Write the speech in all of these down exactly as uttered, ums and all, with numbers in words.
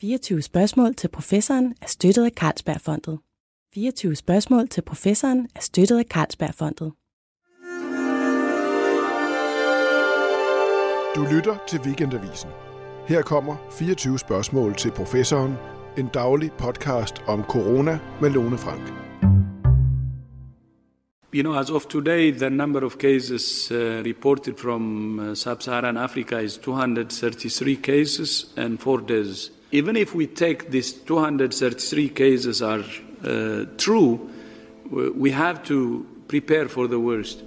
fireogtyve spørgsmål til professoren er støttet af Carlsbergfondet. fireogtyve spørgsmål til professoren er støttet af Carlsbergfondet. Du lytter til Weekendavisen. Her kommer fireogtyve spørgsmål til professoren, en daglig podcast om corona med Lone Frank. You know, as of today, the number of cases uh, reported from uh, sub-Saharan Africa is two hundred thirty-three cases and four deaths. Even if we take these two hundred thirty-three cases are uh, true, we have to prepare for the worst.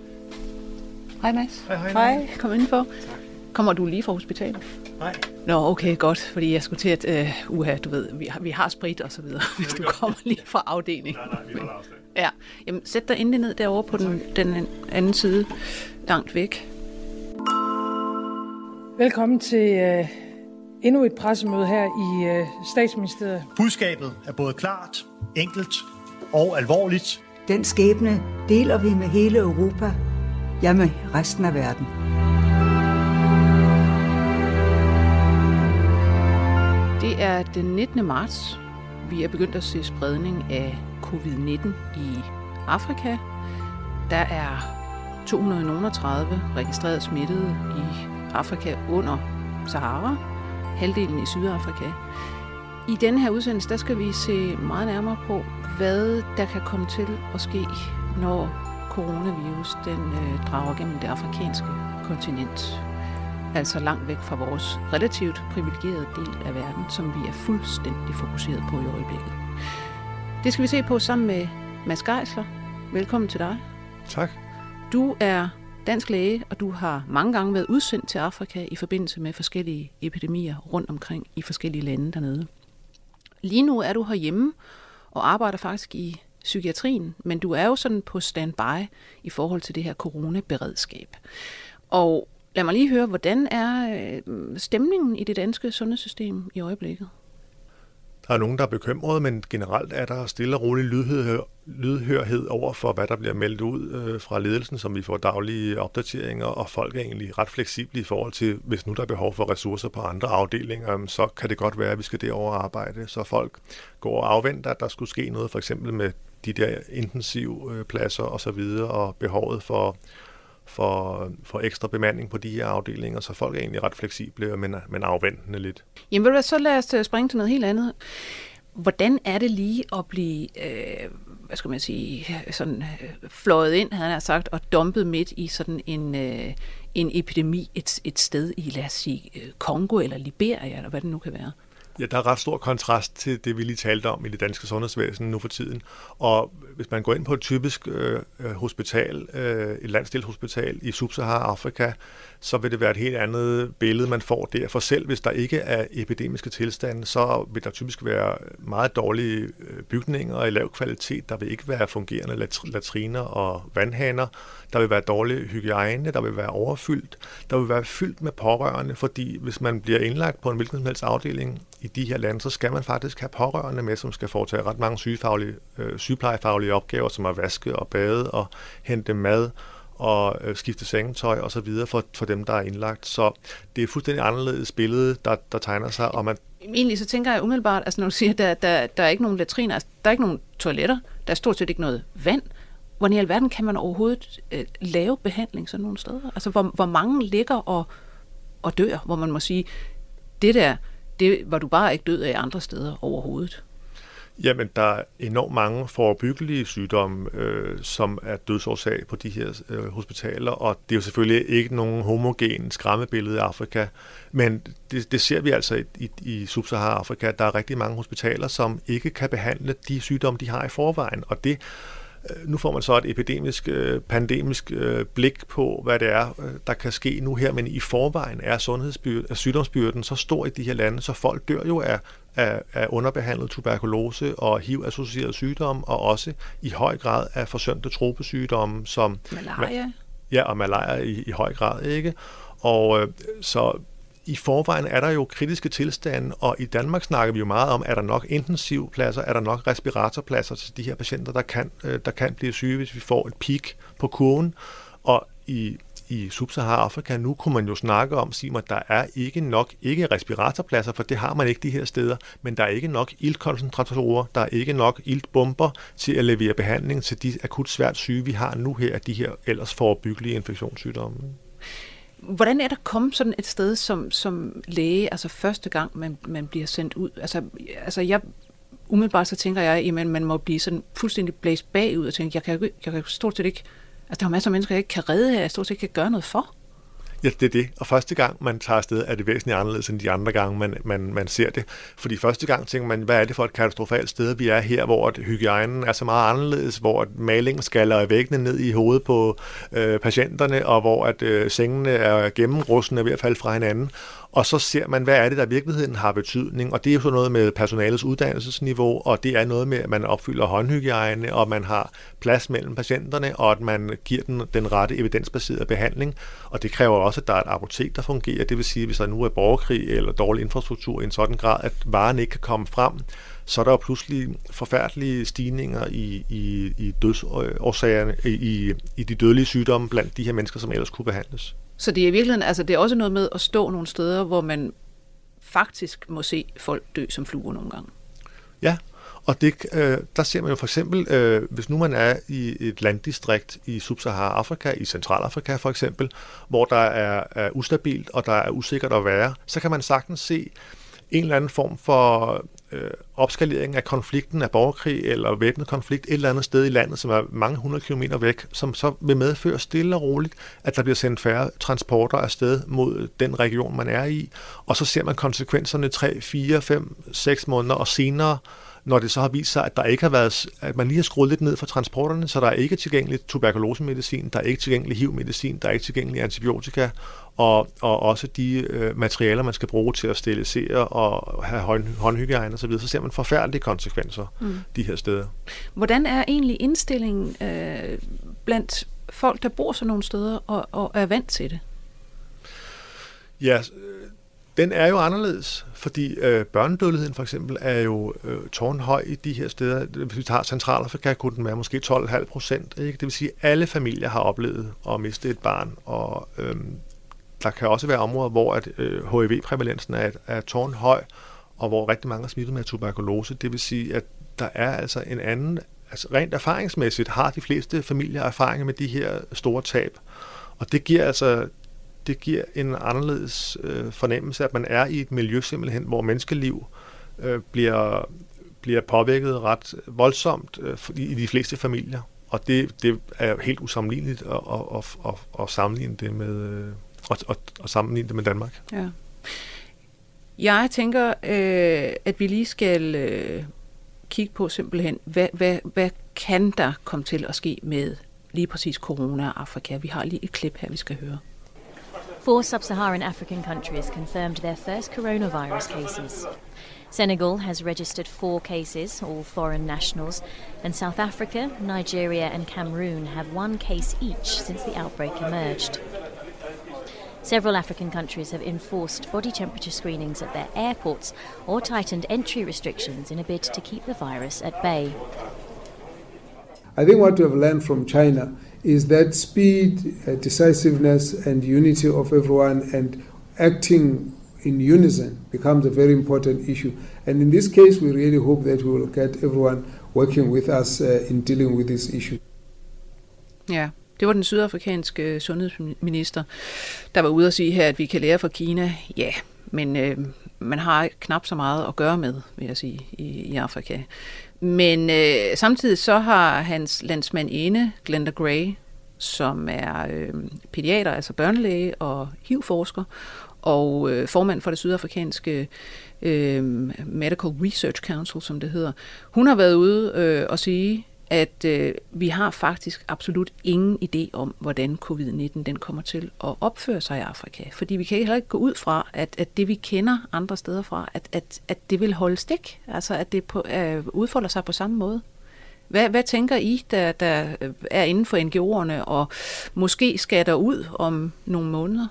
Hej, Mads. Hej, hej. Hej, kom indenfor. Tak. Kommer du lige fra hospitalet? Nej. Nå, okay, godt, fordi jeg skulle til at, øh, uha, du ved, vi har, vi har sprit og så videre, hvis du kommer lige fra afdelingen. Nej, nej, vi holder afstand. Ja, jamen sæt dig endelig ned derovre på den, den anden side, langt væk. Velkommen til øh, endnu et pressemøde her i øh, Statsministeriet. Budskabet er både klart, enkelt og alvorligt. Den skæbne deler vi med hele Europa, ja med resten af verden. Det er den nittende marts. Vi er begyndt at se spredning af covid nitten i Afrika. Der er to hundrede og enogtredive registrerede smittede i Afrika under Sahara, halvdelen i Sydafrika. I denne her udsendelse, der skal vi se meget nærmere på, hvad der kan komme til at ske, når coronavirus den øh, drager gennem det afrikanske kontinent. Altså langt væk fra vores relativt privilegerede del af verden, som vi er fuldstændig fokuseret på i øjeblikket. Det skal vi se på sammen med Mads Geisler. Velkommen til dig. Tak. Du er dansk læge, og du har mange gange været udsendt til Afrika i forbindelse med forskellige epidemier rundt omkring i forskellige lande dernede. Lige nu er du herhjemme og arbejder faktisk i psykiatrien, men du er jo sådan på standby i forhold til det her coronaberedskab. Og lad mig lige høre, hvordan er stemningen i det danske sundhedssystem i øjeblikket? Der er nogen, der er bekymrede, men generelt er der stille og rolig lydhør, lydhørhed over for, hvad der bliver meldt ud fra ledelsen, som vi får daglige opdateringer, og folk er egentlig ret fleksible i forhold til, hvis nu der er behov for ressourcer på andre afdelinger, så kan det godt være, at vi skal derovre arbejde. Så folk går og afventer, at der skulle ske noget, for eksempel med de der intensivpladser osv., og behovet for For, for ekstra bemanding på de her afdelinger, så folk er egentlig ret fleksible, men, men afventende lidt. Jamen vil du, så lad os springe til noget helt andet. Hvordan er det lige at blive, øh, hvad skal man sige, sådan fløjet ind, havde han sagt, og dumpet midt i sådan en, øh, en epidemi et, et sted i, lad os sige, Kongo eller Liberia, eller hvad det nu kan være? Ja, der er ret stor kontrast til det, vi lige talte om i det danske sundhedsvæsen nu for tiden. Og hvis man går ind på et typisk øh, hospital, øh, et landsdelhospital i Sub-Sahara-Afrika, så vil det være et helt andet billede, man får der. For selv hvis der ikke er epidemiske tilstande, så vil der typisk være meget dårlige bygninger i lav kvalitet. Der vil ikke være fungerende latriner og vandhaner. Der vil være dårlig hygiejne, der vil være overfyldt. Der vil være fyldt med pårørende, fordi hvis man bliver indlagt på en hvilken som helst afdeling i de her lande, så skal man faktisk have pårørende med, som skal foretage ret mange sygefaglige, øh, sygeplejefaglige opgaver, som at vaske og bade og hente mad og øh, skifte sengetøj og så videre for, for dem, der er indlagt. Så det er fuldstændig anderledes billede, der, der tegner sig. Og man egentlig så tænker jeg umiddelbart, altså når du siger, at der, der, der er ikke nogen latriner, altså, der er ikke nogen toiletter, der er stort set ikke noget vand. Hvordan i alverden kan man overhovedet øh, lave behandling sådan nogle steder? Altså hvor, hvor mange ligger og, og dør, hvor man må sige, det der, det var du bare ikke død af andre steder overhovedet. Jamen, der er enormt mange forebyggelige sygdomme, øh, som er dødsårsag på de her øh, hospitaler, og det er jo selvfølgelig ikke nogen homogen skræmmebillede af Afrika, men det, det ser vi altså i, i, i Sub-Sahara-Afrika. Der er rigtig mange hospitaler, som ikke kan behandle de sygdomme, de har i forvejen, og det nu får man så et epidemisk, pandemisk blik på, hvad det er, der kan ske nu her, men i forvejen er sygdomsbyrden så stor i de her lande, så folk dør jo af, af, af underbehandlet tuberkulose og H I V-associeret sygdomme, og også i høj grad af forsømte tropesygdomme, som malaria. Ja, og malaria i, i høj grad, ikke? Og så i forvejen er der jo kritiske tilstande, og i Danmark snakker vi jo meget om, er der nok intensivpladser, er der nok respiratorpladser til de her patienter, der kan, der kan blive syge, hvis vi får et peak på kurven. Og i, i Sub-Sahara-Afrika. Nu kunne man jo snakke om, sig mig, der er ikke nok, ikke respiratorpladser, for det har man ikke de her steder, men der er ikke nok iltkoncentratorer, der er ikke nok iltbomber til at levere behandling til de akut svært syge, vi har nu her, de her ellers forebyggelige infektionssygdomme. Hvordan er der kommet sådan et sted som, som læge, altså første gang man, man bliver sendt ud? Altså, altså jeg... Umiddelbart så tænker jeg, at man må blive sådan fuldstændig blæst bagud og tænke, jeg kan, jeg kan stort set ikke, altså der er masser af mennesker, jeg ikke kan redde her, jeg stort set ikke kan gøre noget for. Ja, det er det. Og første gang, man tager afsted, er det væsentligt anderledes end de andre gange, man, man, man ser det. Fordi første gang tænker man, hvad er det for et katastrofalt sted, vi er her, hvor hygiejnen er så meget anderledes, hvor malingen skaller væggene ned i hovedet på øh, patienterne, og hvor at, øh, sengene er gennemrustne ved at falde fra hinanden. Og så ser man, hvad er det, der i virkeligheden har betydning. Og det er jo sådan noget med personalets uddannelsesniveau, og det er noget med, at man opfylder håndhygiejne, og man har plads mellem patienterne, og at man giver den, den rette evidensbaserede behandling. Og det kræver også, at der er et apotek, der fungerer. Det vil sige, at hvis der nu er borgerkrig eller dårlig infrastruktur i en sådan grad, at varen ikke kan komme frem, så er der jo pludselig forfærdelige stigninger i, i, i dødsårsagerne, i, i de dødelige sygdomme blandt de her mennesker, som ellers kunne behandles. Så det er i virkeligheden, altså det er også noget med at stå nogle steder, hvor man faktisk må se folk dø som fluer nogle gange. Ja, og det, øh, der ser man jo for eksempel, øh, hvis nu man er i et landdistrikt i Sub-Sahara-Afrika, i Centralafrika for eksempel, hvor der er, er ustabilt og der er usikkert at være, så kan man sagtens se en eller anden form for øh, opskalering af konflikten, af borgerkrig eller væbnet konflikt et eller andet sted i landet, som er mange hundrede kilometer væk, som så vil medføre stille og roligt, at der bliver sendt færre transporter afsted mod den region, man er i. Og så ser man konsekvenserne tre, fire, fem, seks måneder og senere, når det så har vist sig, at der ikke har været, at man lige har skruet lidt ned for transporterne, så der er ikke tilgængelig tuberkulosemedicin, der er ikke tilgængelig H I V-medicin, der er ikke tilgængelig antibiotika, og, og også de øh, materialer, man skal bruge til at sterilisere og have hånd, håndhygiejne osv., så ser man forfærdelige konsekvenser mm. de her steder. Hvordan er egentlig indstillingen øh, blandt folk, der bor sådan nogle steder og, og er vant til det? Ja, den er jo anderledes, fordi øh, børnedødeligheden for eksempel er jo øh, tårnhøj i de her steder. Hvis vi tager Centralafrika, kunne den være måske tolv komma fem procent. Det vil sige, at alle familier har oplevet at miste et barn. Og øh, der kan også være områder, hvor at, øh, H I V-prævalensen er, er tårnhøj, og hvor rigtig mange er smittet med tuberkulose. Det vil sige, at der er altså en anden... Altså rent erfaringsmæssigt har de fleste familier erfaringer med de her store tab. Og det giver altså... Det giver en anderledes øh, fornemmelse, at man er i et miljø simpelthen, hvor menneskeliv øh, bliver, bliver påvirket ret voldsomt øh, i, i de fleste familier. Og det, det er helt usammenligneligt at, at, at, at sammenligne det med, at, at, at sammenligne det med Danmark. Ja. Jeg tænker, øh, at vi lige skal øh, kigge på simpelthen, hvad, hvad, hvad kan der komme til at ske med lige præcis corona og Afrika? Vi har lige et klip her, vi skal høre. Four sub-Saharan African countries confirmed their first coronavirus cases. Senegal has registered four cases, all foreign nationals, and South Africa, Nigeria and Cameroon have one case each since the outbreak emerged. Several African countries have enforced body temperature screenings at their airports or tightened entry restrictions in a bid to keep the virus at bay. I think what we have learned from China is that speed, uh, decisiveness and unity of everyone and acting in unison becomes a very important issue. And in this case, we really hope that we will get everyone working with us uh, in dealing with this issue. Ja, det var den sydafrikanske sundhedsminister, der var ude at sige her, at vi kan lære fra Kina. Ja, men øh, man har knap så meget at gøre med, vil jeg sige, i, i Afrika. Men øh, samtidig så har hans landsmandinde, Glenda Gray, som er øh, pædiater, altså børnelæge og H I V-forsker, og øh, formand for det sydafrikanske øh, Medical Research Council, som det hedder, hun har været ude øh, og sige, at øh, vi har faktisk absolut ingen idé om, hvordan covid nitten den kommer til at opføre sig i Afrika. Fordi vi kan heller ikke gå ud fra, at, at det vi kender andre steder fra, at, at, at det vil holde stik. Altså at det på, øh, udfolder sig på samme måde. Hvad, hvad tænker I, der, der er inden for N G O'erne og måske skal der ud om nogle måneder?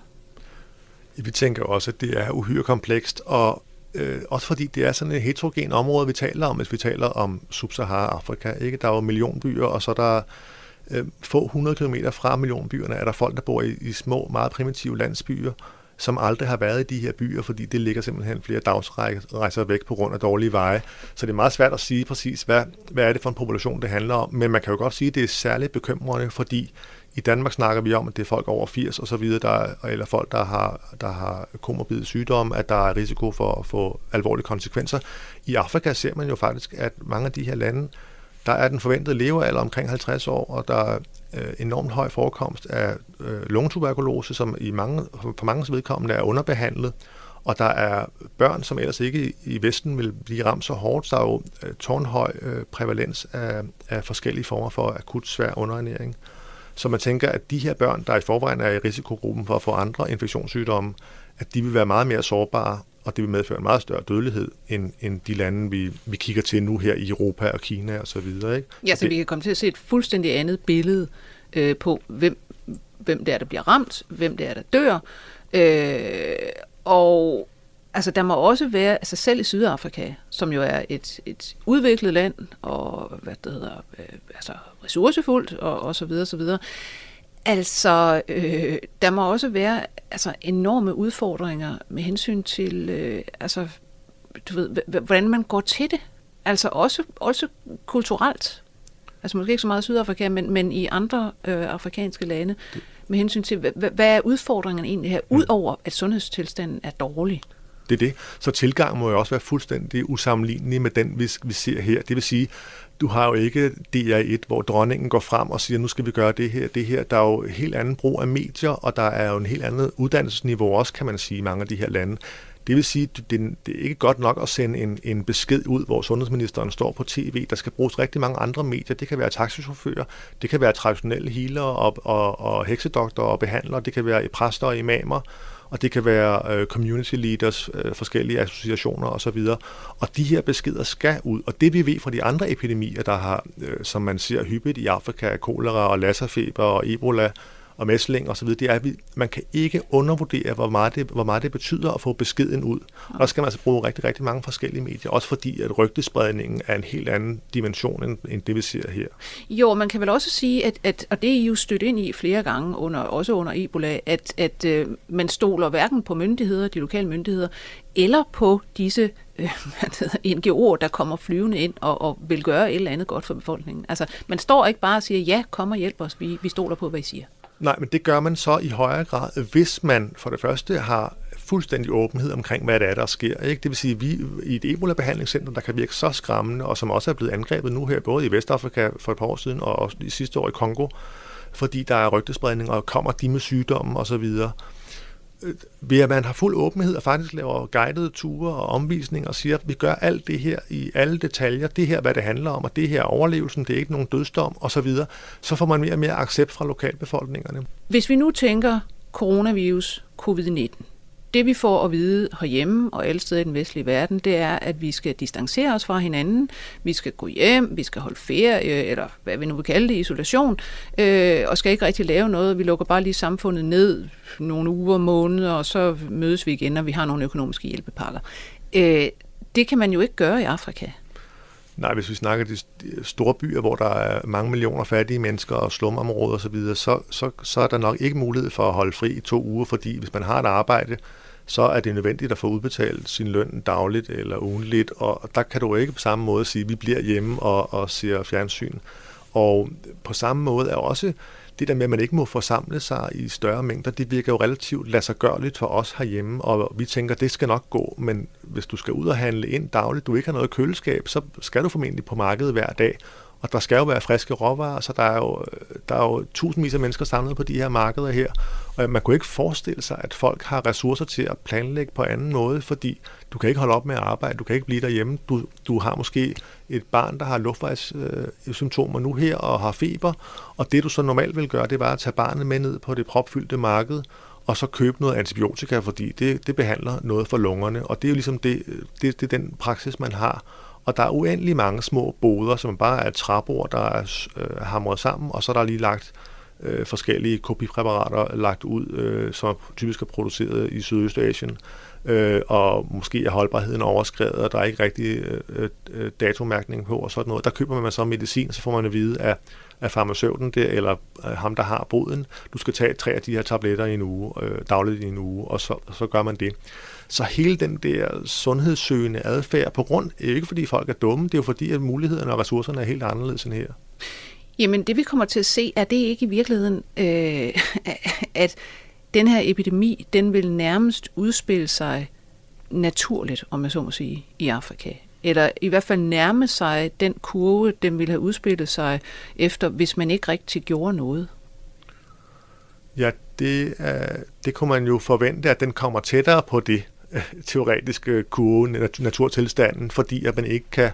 Vi tænker også, at det er uhyre komplekst og Øh, også fordi det er sådan et heterogen område, vi taler om, hvis vi taler om Sub-Sahara-Afrika. Ikke? Der er jo millionbyer, og så er der øh, få hundrede kilometer fra millionbyerne er der folk, der bor i, i små, meget primitive landsbyer, som aldrig har været i de her byer, fordi det ligger simpelthen flere dagsrejser væk på grund af dårlige veje. Så det er meget svært at sige præcis, hvad, hvad er det for en population, det handler om. Men man kan jo godt sige, at det er særligt bekymrende, fordi i Danmark snakker vi om, at det er folk over firs og så videre, der, eller folk, der har, der har komorbide sygdomme, at der er risiko for at få alvorlige konsekvenser. I Afrika ser man jo faktisk, at mange af de her lande, der er den forventede levealder omkring halvtreds år, og der er øh, enormt høj forekomst af øh, lungetuberkulose, som i mange, for mange vedkommende er underbehandlet, og der er børn, som ellers ikke i Vesten vil blive ramt så hårdt, der er jo øh, tårnhøj øh, prævalens af, af forskellige former for akut svær underernæring. Så man tænker, at de her børn, der i forvejen er i risikogruppen for at få andre infektionssygdomme, at de vil være meget mere sårbare, og det vil medføre en meget større dødelighed, end, end de lande, vi, vi kigger til nu her i Europa og Kina og så videre. Ikke? Ja, så, så det, vi kan komme til at se et fuldstændig andet billede øh, på, hvem, hvem det er, der bliver ramt, hvem det er, der dør. Øh, og altså, der må også være, altså selv i Sydafrika, som jo er et, et udviklet land, og hvad det hedder, øh, altså ressourcefuldt, og, og så videre, så videre. Altså, øh, der må også være altså, enorme udfordringer med hensyn til, øh, altså, du ved, h- hvordan man går til det. Altså også, også kulturelt. Altså måske ikke så meget i Sydafrika, men, men i andre øh, afrikanske lande. Med hensyn til, h- h- hvad er udfordringerne egentlig her, udover at sundhedstilstanden er dårlig? Det er det. Så tilgangen må jo også være fuldstændig usammenlignelig med den, vi, vi ser her. Det vil sige, du har jo ikke D R et, hvor dronningen går frem og siger, nu skal vi gøre det her, det her. Der er jo en helt anden brug af medier, og der er jo en helt andet uddannelsesniveau også, kan man sige, i mange af de her lande. Det vil sige, det, det er ikke godt nok at sende en, en besked ud, hvor sundhedsministeren står på tv. Der skal bruges rigtig mange andre medier. Det kan være taxichauffører, det kan være traditionelle healere og, og, og heksedoktorer og behandlere, det kan være præster og imamer, og det kan være øh, community leaders, øh, forskellige associationer osv. Og de her beskeder skal ud. Og det vi ved fra de andre epidemier, der har, øh, som man ser hyppigt i Afrika, kolera og lassafeber og Ebola og mæsling osv., det er, at man kan ikke undervurdere, hvor meget det, hvor meget det betyder at få beskeden ud. Og der skal man altså bruge rigtig, rigtig mange forskellige medier, også fordi at rygtespredningen er en helt anden dimension, end, end det vi ser her. Jo, man kan vel også sige, at, at og det er I jo stødt ind i flere gange, under, også under Ebola, at, at øh, man stoler hverken på myndigheder, de lokale myndigheder, eller på disse øh, N G O'er, der kommer flyvende ind og, og vil gøre et eller andet godt for befolkningen. Altså, man står ikke bare og siger, ja, kom og hjælp os, vi, vi stoler på, hvad I siger. Nej, men det gør man så i højere grad, hvis man for det første har fuldstændig åbenhed omkring, hvad det er, der sker. Ikke? Det vil sige, at vi i et Ebola-behandlingscenter, der kan virke så skræmmende, og som også er blevet angrebet nu her, både i Vestafrika for et par år siden, og også i sidste år i Kongo, fordi der er rygtespredning, og kommer de med sygdommen osv., ved at man har fuld åbenhed og faktisk laver guidede ture og omvisninger og siger, at vi gør alt det her i alle detaljer, det her, hvad det handler om, og det her overlevelsen, det er ikke nogen dødsdom osv., så, så får man mere og mere accept fra lokalbefolkningerne. Hvis vi nu tænker coronavirus, covid nitten, det vi får at vide herhjemme og alle steder i den vestlige verden, det er, at vi skal distancere os fra hinanden, vi skal gå hjem, vi skal holde ferie, eller hvad vi nu vil kalde det, isolation, øh, og skal ikke rigtig lave noget. Vi lukker bare lige samfundet ned nogle uger, måneder, og så mødes vi igen, og vi har nogle økonomiske hjælpepakker. Øh, det kan man jo ikke gøre i Afrika. Nej, hvis vi snakker de store byer, hvor der er mange millioner fattige mennesker og slumområder osv., så, så, så er der nok ikke mulighed for at holde fri i to uger, fordi hvis man har et arbejde, så er det nødvendigt at få udbetalt sin løn dagligt eller ugentligt, og der kan du ikke på samme måde sige, at vi bliver hjemme og, og ser fjernsyn. Og på samme måde er også det der med, at man ikke må forsamle sig i større mængder, det virker jo relativt ladsiggørligt for os herhjemme, og vi tænker, det skal nok gå, men hvis du skal ud og handle ind dagligt, du ikke har noget køleskab, så skal du formentlig på markedet hver dag, og der skal jo være friske råvarer, så der er jo, der er jo tusindvis af mennesker samlet på de her markeder her, og man kunne ikke forestille sig, at folk har ressourcer til at planlægge på anden måde, fordi du kan ikke holde op med at arbejde, du kan ikke blive derhjemme, du, du har måske et barn, der har luftvejssymptomer øh, nu her og har feber, og det du så normalt vil gøre, det var at tage barnet med ned på det propfyldte marked, og så købe noget antibiotika, fordi det, det behandler noget for lungerne, og det er jo ligesom det, det, det er den praksis, man har. Og der er uendelig mange små boder, som bare er træbord, der er øh, hamret sammen, og så er der lige lagt øh, forskellige kopipræparater lagt ud, øh, som typisk er produceret i Sydøstasien, øh, og måske er holdbarheden overskredet, og der er ikke rigtig øh, øh, datomærkning på og sådan noget. Der køber man så medicin, så får man at vide af, af farmaceuten der, eller øh, ham, der har boden, du skal tage tre af de her tabletter i en uge, øh, dagligt i en uge, og så, og så gør man det. Så hele den der sundhedssøgende adfærd på grund, er ikke fordi folk er dumme, det er jo fordi, at mulighederne og ressourcerne er helt anderledes end her. Jamen det vi kommer til at se, er det ikke i virkeligheden, øh, at den her epidemi, den vil nærmest udspille sig naturligt, om jeg så må sige, i Afrika. Eller i hvert fald nærme sig den kurve, den ville have udspillet sig efter, hvis man ikke rigtig gjorde noget. Ja, det, det kunne man jo forvente, at den kommer tættere på det teoretiske kurve, naturtilstanden, fordi at man ikke kan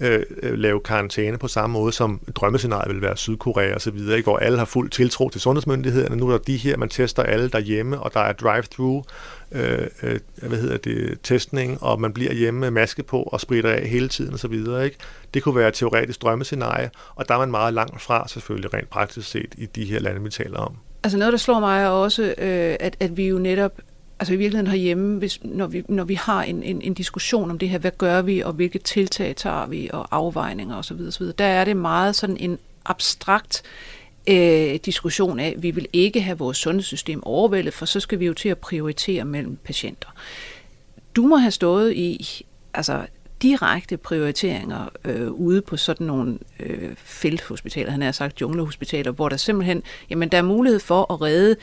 øh, lave karantæne på samme måde, som drømmescenariet vil være Sydkorea og så videre, hvor alle har fuld tiltro til sundhedsmyndighederne. Nu er der de her, man tester alle derhjemme, og der er drive-through, øh, øh, hvad hedder det, testning, og man bliver hjemme med maske på og spritter af hele tiden og så videre, ikke? Det kunne være et teoretisk drømmescenarie, og der er man meget langt fra selvfølgelig rent praktisk set i de her lande, vi taler om. Altså noget, der slår mig, er også, øh, at, at vi jo netop, altså i virkeligheden herhjemme, hvis, når, vi, når vi har en, en, en diskussion om det her, hvad gør vi, og hvilke tiltag tager vi, og afvejninger osv., osv., der er det meget sådan en abstrakt øh, diskussion af, at vi vil ikke have vores sundhedssystem overvældet, for så skal vi jo til at prioritere mellem patienter. Du må have stået i altså direkte prioriteringer øh, ude på sådan nogle øh, felthospitaler, han har sagt junglehospitaler, hvor der simpelthen, jamen der er mulighed for at redde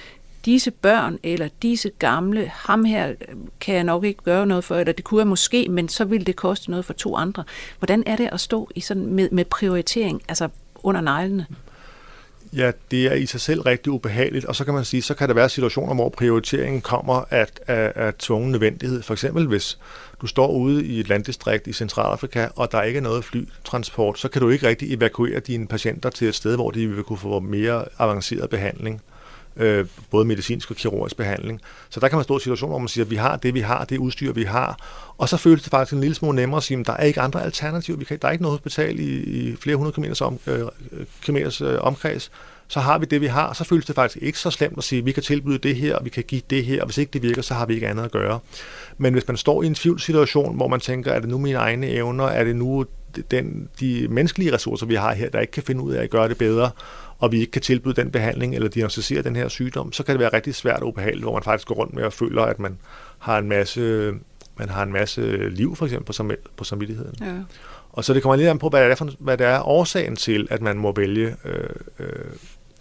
disse børn, eller disse gamle, ham her kan jeg nok ikke gøre noget for, eller det kunne jeg måske, men så ville det koste noget for to andre. Hvordan er det at stå i sådan med, med prioritering, altså under neglene? Ja, det er i sig selv rigtig ubehageligt, og så kan man sige, så kan der være situationer, hvor prioriteringen kommer af, af, af tvungen nødvendighed. For eksempel hvis du står ude i et landdistrikt i Centralafrika, og der ikke er noget flytransport, så kan du ikke rigtig evakuere dine patienter til et sted, hvor de vil kunne få mere avanceret behandling. Øh, både medicinsk og kirurgisk behandling. Så der kan man stå i situationer, hvor man siger, at vi har det, vi har, det udstyr, vi har. Og så føles det faktisk en lille smule nemmere at sige, at der er ikke andre alternativer. Vi kan, der er ikke noget hospital i, i flere hundrede kilometers, om, øh, kilometers øh, omkreds. Så har vi det, vi har. Så føles det faktisk ikke så slemt at sige, at vi kan tilbyde det her, og vi kan give det her, og hvis ikke det virker, så har vi ikke andet at gøre. Men hvis man står i en tvivlssituation, hvor man tænker, er det nu mine egne evner, er det nu den, de menneskelige ressourcer, vi har her, der ikke kan finde ud af at gøre det bedre, og vi ikke kan tilbyde den behandling eller diagnostisere den her sygdom, så kan det være rigtig svært og ubehageligt, hvor man faktisk går rundt med og føler, at man har en masse, man har en masse liv, for eksempel, på, sam, på samvittigheden. Ja. Og så det kommer lidt an på, hvad det er, for, hvad det er årsagen til, at man må vælge øh, øh,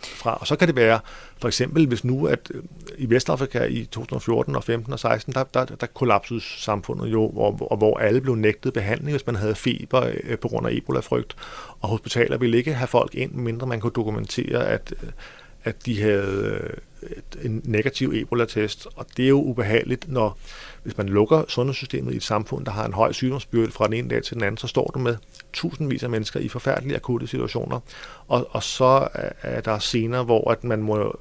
fra. Og så kan det være, for eksempel, hvis nu, at i Vestafrika i to tusind og fjorten og femten og seksten, der, der, der kollapsede samfundet jo, og hvor, hvor alle blev nægtet behandling, hvis man havde feber på grund af Ebola-frygt. Og hospitaler ville ikke have folk ind, mindre man kunne dokumentere, at, at de havde en negativ Ebola-test. Og det er jo ubehageligt, når hvis man lukker sundhedssystemet i et samfund, der har en høj sygdomsbyrde fra den ene dag til den anden, så står du med tusindvis af mennesker i forfærdelige akutte situationer. Og, og så er der scener, hvor, at man må,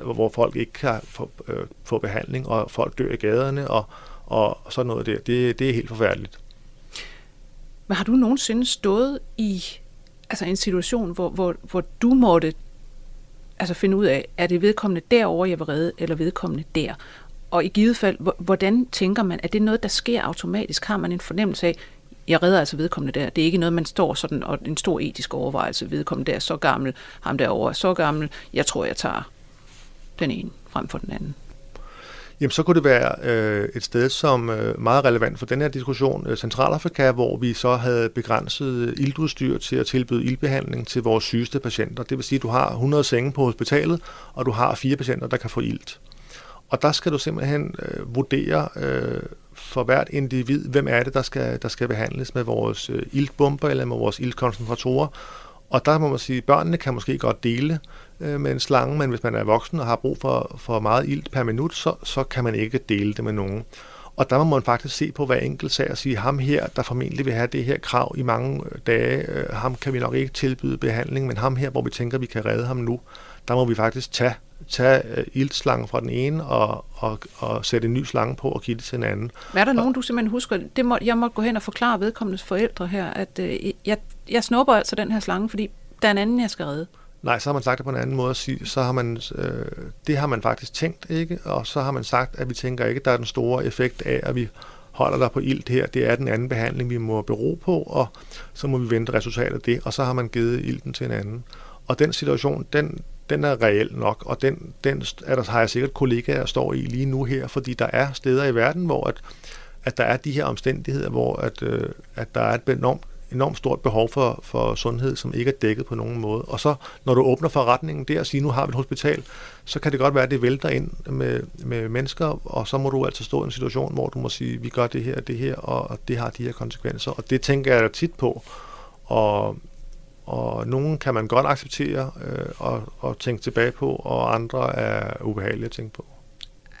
hvor folk ikke kan få, øh, få behandling, og folk dør i gaderne, og, og sådan noget der. Det, det er helt forfærdeligt. Men har du nogensinde stået i altså en situation, hvor, hvor, hvor du måtte altså finde ud af, er det vedkommende derovre, jeg vil redde, eller vedkommende der? Og i givet fald, hvordan tænker man, at det er noget, der sker automatisk? Har man en fornemmelse af, jeg redder altså vedkommende der? Det er ikke noget, man står sådan, og en stor etisk overvejelse, vedkommende der er så gammel, ham derovre er så gammel, jeg tror, jeg tager den ene frem for den anden. Jamen, så kunne det være øh, et sted, som er øh, meget relevant for den her diskussion, øh, Centralafrika, hvor vi så havde begrænset iltudstyr til at tilbyde iltbehandling til vores sygeste patienter. Det vil sige, at du har hundrede senge på hospitalet, og du har fire patienter, der kan få ilt. Og der skal du simpelthen øh, vurdere øh, for hvert individ, hvem er det, der skal, der skal behandles med vores øh, iltbomber eller med vores iltkoncentratorer. Og der må man sige, at børnene kan måske godt dele øh, med en slange, men hvis man er voksen og har brug for, for meget ilt per minut, så, så kan man ikke dele det med nogen. Og der må man faktisk se på hver enkelt sag og sige, ham her, der formentlig vil have det her krav i mange dage, øh, ham kan vi nok ikke tilbyde behandling, men ham her, hvor vi tænker, vi kan redde ham nu, der må vi faktisk tage, tage uh, iltslangen fra den ene og, og, og sætte en ny slange på og give det til den anden. Men er der og, nogen, du simpelthen husker? Det må, jeg måtte gå hen og forklare vedkommendes forældre her, at øh, jeg, jeg snupper altså den her slange, fordi der er en anden, jeg skal redde. Nej, så har man sagt det på en anden måde at sige, så har man, øh, det har man faktisk tænkt, ikke? Og så har man sagt, at vi tænker ikke, at der er den store effekt af, at vi holder der på ilt her. Det er den anden behandling, vi må bero på, og så må vi vente resultatet af det, og så har man givet ilten til en anden. Og den situation, den, den er reel nok, og den, den er der, har jeg sikkert kollegaer, der står i lige nu her, fordi der er steder i verden, hvor at, at der er de her omstændigheder, hvor at, øh, at der er et enormt enormt stort behov for, for sundhed, som ikke er dækket på nogen måde. Og så, når du åbner forretningen der og siger, nu har vi et hospital, så kan det godt være, at det vælter ind med, med mennesker, og så må du altså stå i en situation, hvor du må sige, vi gør det her og det her, og det har de her konsekvenser. Og det tænker jeg tit på. Og, og nogen kan man godt acceptere øh, og, og tænke tilbage på, og andre er ubehagelige at tænke på.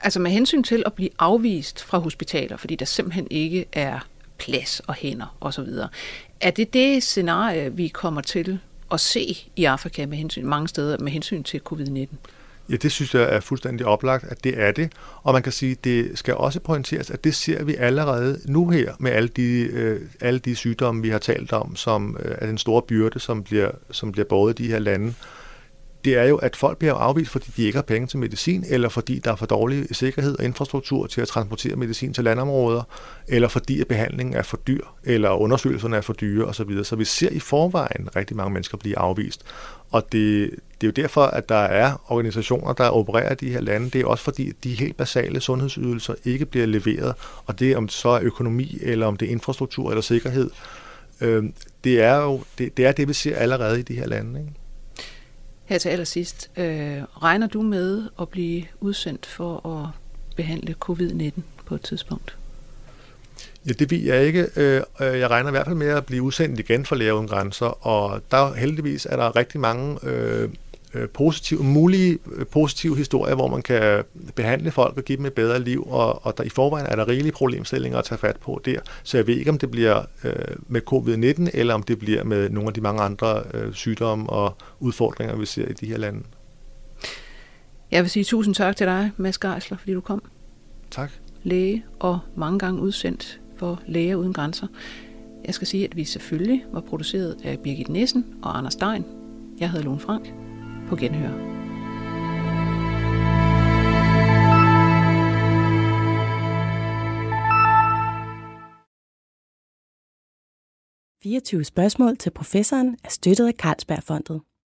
Altså med hensyn til at blive afvist fra hospitaler, fordi der simpelthen ikke er plads og hænder osv., er det det scenarie, vi kommer til at se i Afrika med hensyn, mange steder med hensyn til covid nitten? Ja, det synes jeg er fuldstændig oplagt, at det er det. Og man kan sige, at det skal også pointeres, at det ser vi allerede nu her med alle de, øh, alle de sygdomme, vi har talt om, som øh, er den store byrde, som bliver, som bliver båret i de her lande. Det er jo, at folk bliver afvist, fordi de ikke har penge til medicin, eller fordi der er for dårlig sikkerhed og infrastruktur til at transportere medicin til landområder, eller fordi at behandlingen er for dyr, eller undersøgelserne er for dyre osv. Så vi ser i forvejen rigtig mange mennesker blive afvist. Og det, det er jo derfor, at der er organisationer, der opererer i de her lande. Det er også fordi, at de helt basale sundhedsydelser ikke bliver leveret, og det om det så er økonomi, eller om det er infrastruktur eller sikkerhed, øh, det er jo det, det, er det, vi ser allerede i de her lande, ikke? Her til allersidst, øh, regner du med at blive udsendt for at behandle covid nitten på et tidspunkt? Ja, det ved jeg ikke. Jeg regner i hvert fald med at blive udsendt igen for Læger uden Grænser, og der heldigvis er der rigtig mange øh, positive, mulige positive historier, hvor man kan behandle folk og give dem et bedre liv, og, og der i forvejen er der rigelige problemstillinger at tage fat på der. Så jeg ved ikke, om det bliver øh, med covid nitten, eller om det bliver med nogle af de mange andre øh, sygdomme og udfordringer, vi ser i de her lande. Jeg vil sige tusind tak til dig, Mads Geisler, fordi du kom. Tak. Læge og mange gange udsendt for Læger uden Grænser. Jeg skal sige, at vi selvfølgelig var produceret af Birgit Nissen og Anders Dein. Jeg hedder Lone Frank. På genhør. fireogtyve spørgsmål til professoren er støttet af Carlsbergfondet.